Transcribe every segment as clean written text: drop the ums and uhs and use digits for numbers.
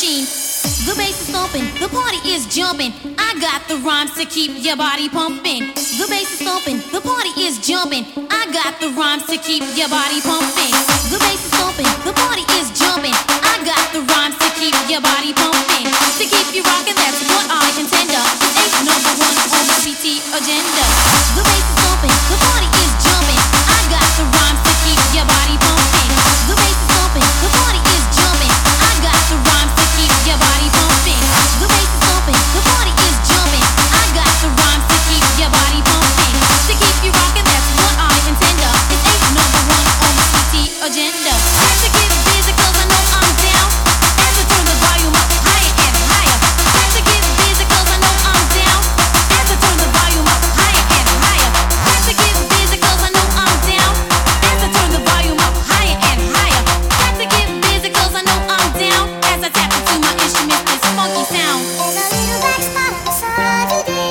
machine. The bass is thumping, the party is jumping. I got the rhymes to keep your body pumping. The bass is thumping, the party is jumping. I got the rhymes to keep your body pumping. The bass is thumping, the party is jumping. I got the rhymes to keep your body pumping. To keep you rocking, that's what I contend of. Ain't number one on the PT agenda. The bass is thumping, the party is jumping. I got the rhymes to keep your body pumping. The bass is thumping, the party is jumping. I got the rhymes to keep your body pumping. The bass is thumping, the party is jumping. I got the rhymes to keep your body pumping. To keep you rocking, that's what I contend of. It ain't number one on the PT agenda. Have to get busy 'cause I know I'm down. Have to turn the volume up higher and higher. Have to get busy 'cause I know I'm down. Have to turn the volume up higher and higher. Have to get busy 'cause I know I'm down. Have to turn the volume up higher and higher. Have to get busy 'cause I know I'm down. As I tap into my instrument, this funky sound. There's a little black spot inside your day.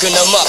smoking them up.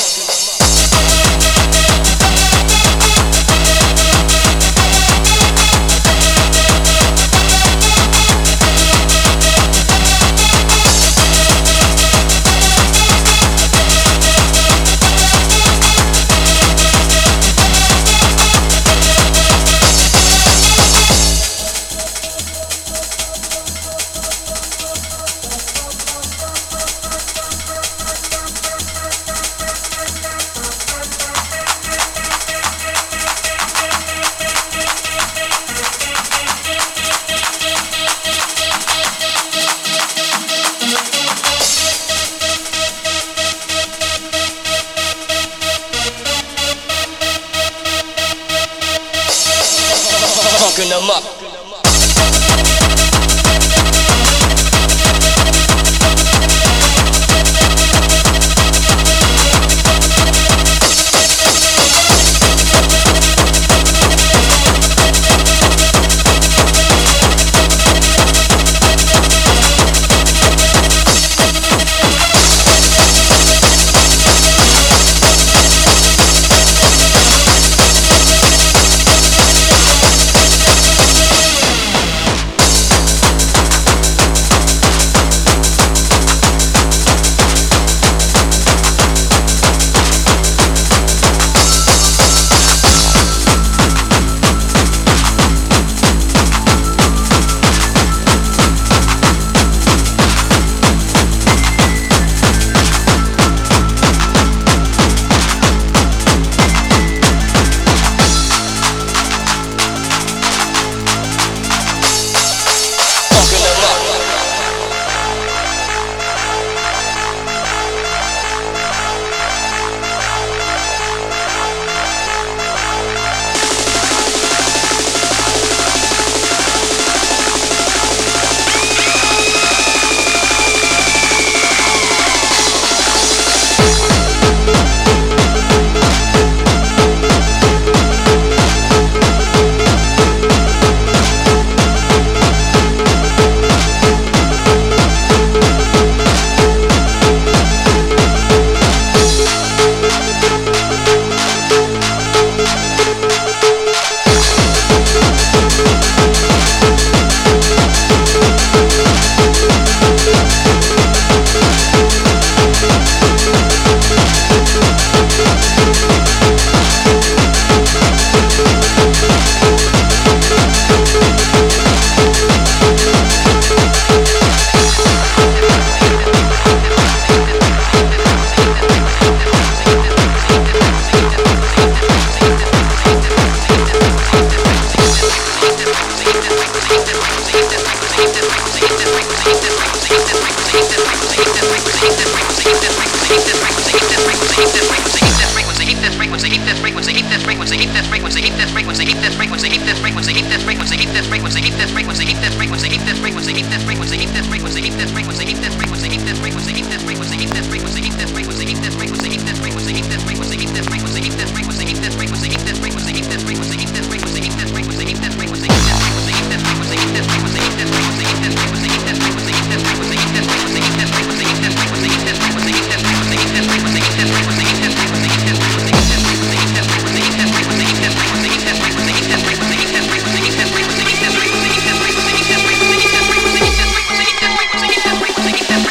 Them up.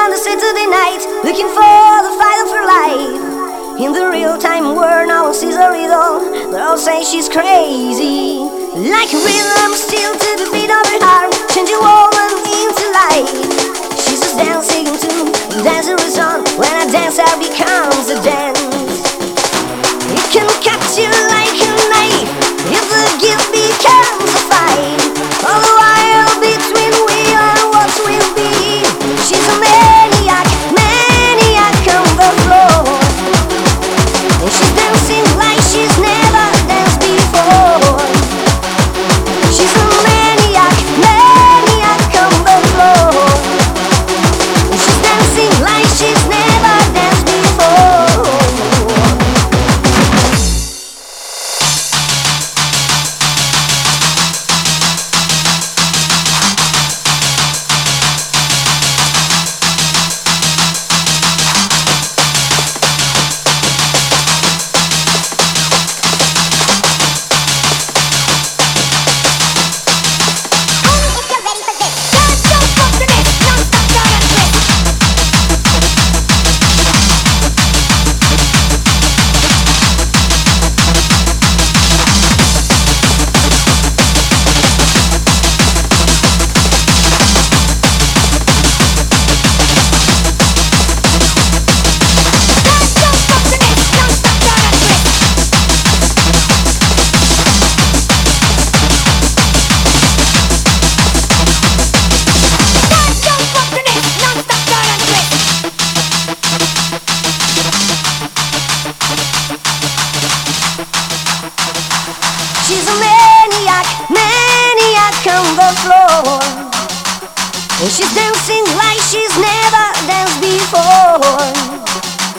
on the Saturday night, looking for the fight of her life. In the real-time world, no one sees her at all. They all say she's crazy. Like a rhythm, still to the beat of her heart, change a woman into life. She's just dancing to the dancer's on. When I dance, I becomes a dance. It can catch you like a knife if the gift becomes a fight. All the while between we are what we'll be. She's a maniac, maniac on the floor. And she's dancing like she's never danced before. She's a maniac, maniac on the floor. And she's dancing like she's never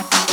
danced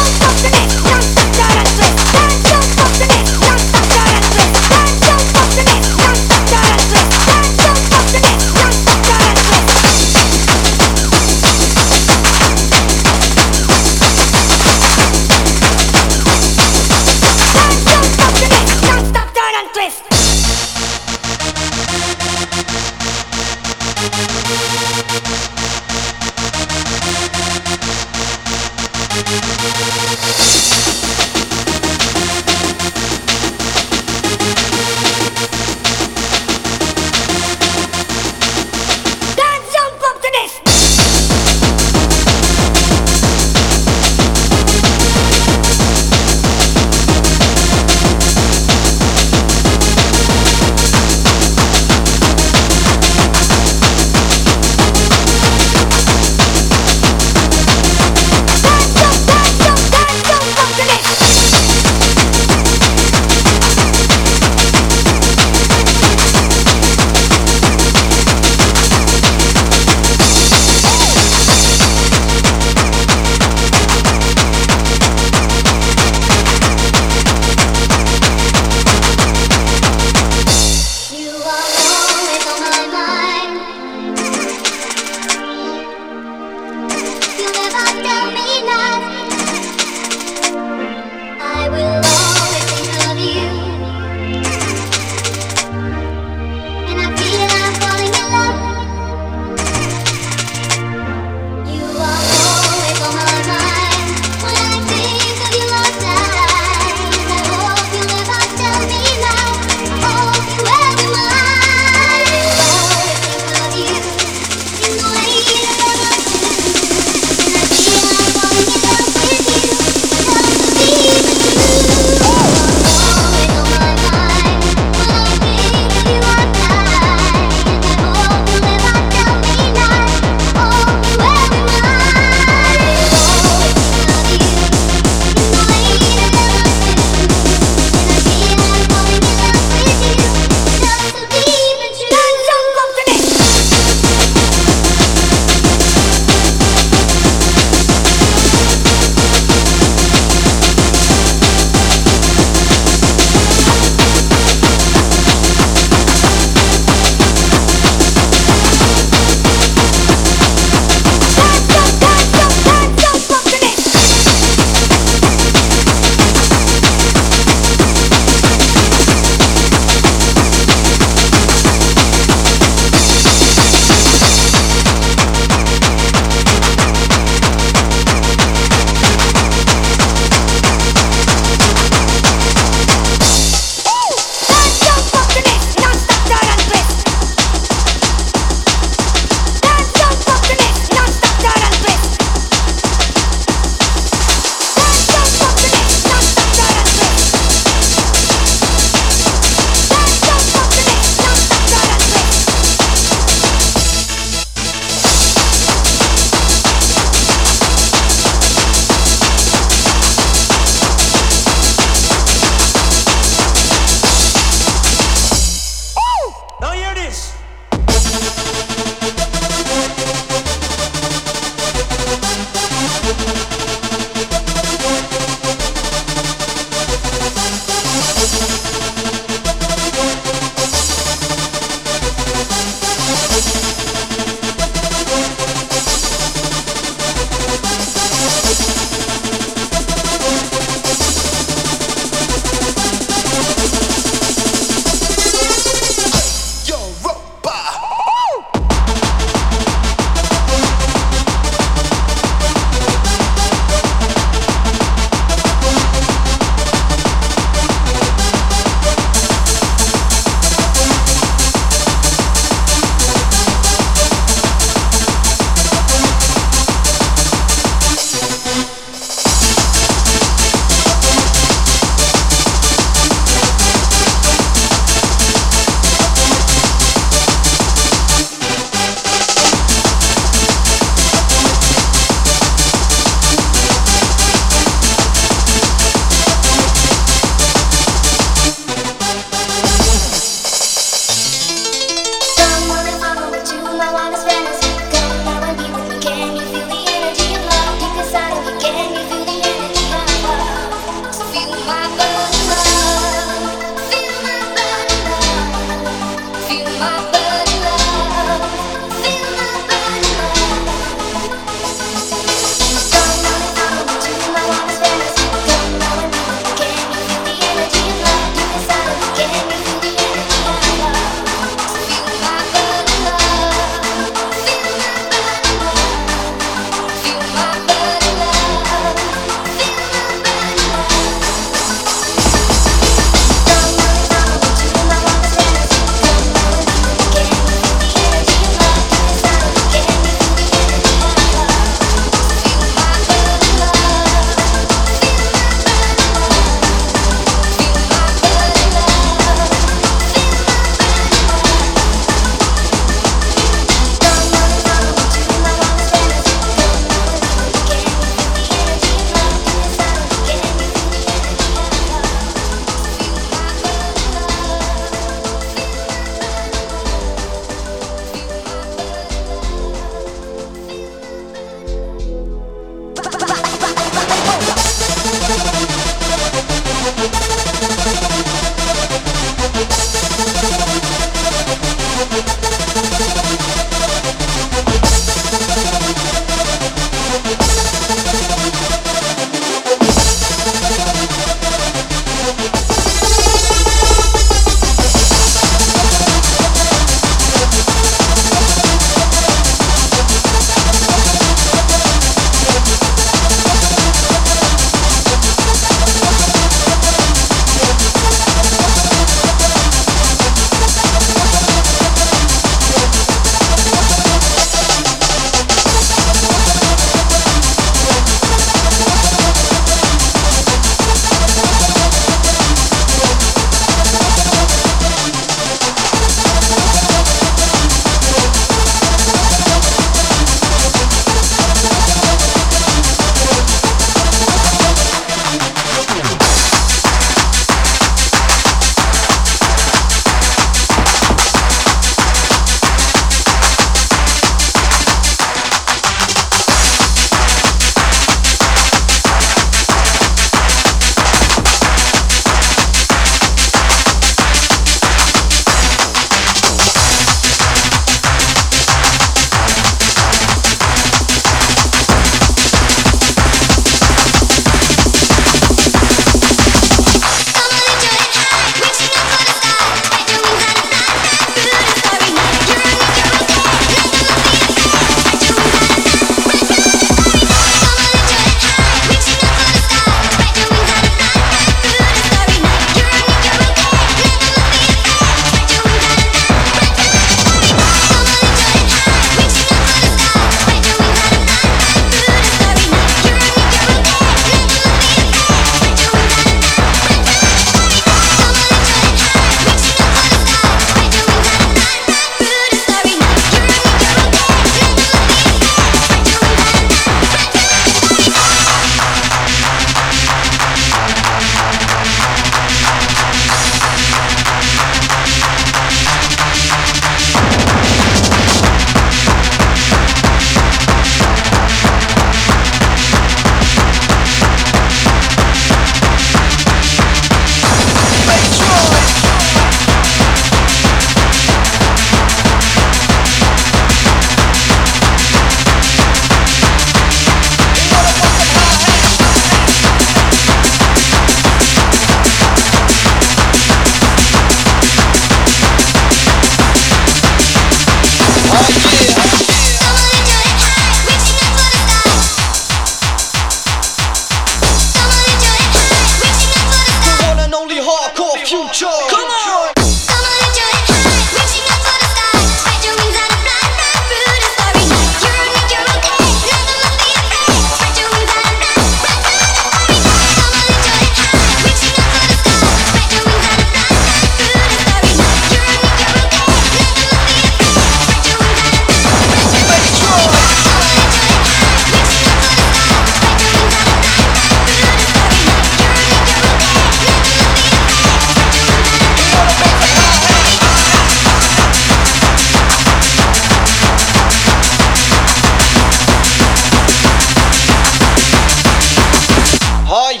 The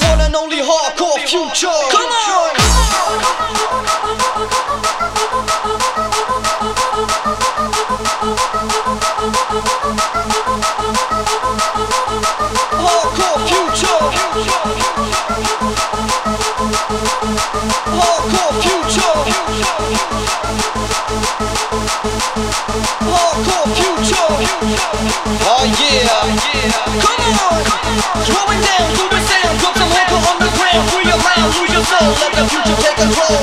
one and only hardcore future. Come on! Hardcore future. Hardcore future. Hardcore future. Oh yeah. Come on. Slow it down, do the sound. Drop some hardcore on the ground. Free your mind, lose your soul. Let the future take control.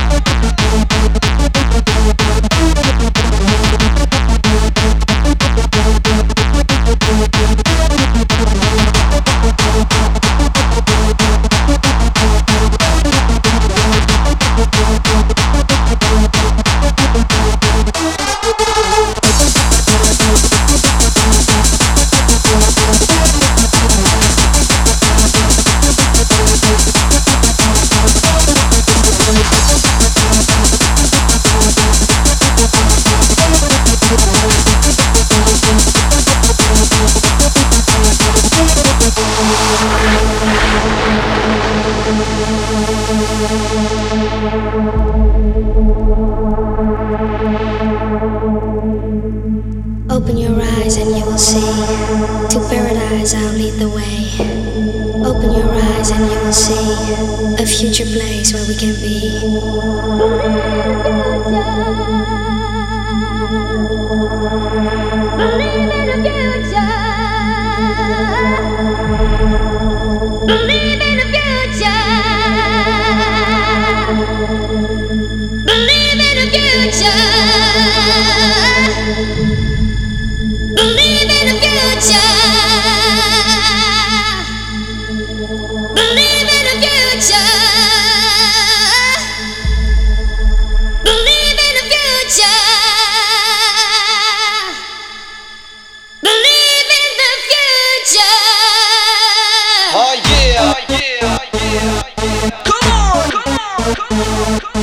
Open your eyes and you will see. To paradise I'll lead the way. Open your eyes and you will see a future place where we can be. Believe in the future. Believe in the future. Believe in the future. Believe in the future. Believe in the future. Believe in the future. Believe in the future. Believe in the future. Oh yeah, oh yeah, oh yeah. Come on, come on, come on, come on.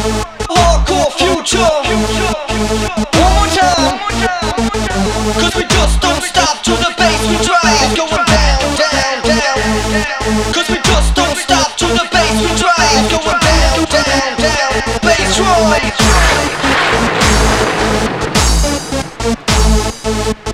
Hardcore future. One more time. Cause we just don't stop to the bass we try. It's going down, down, down. Cause we just don't stop to the bass we try. It's going down, down, down. Bass drum.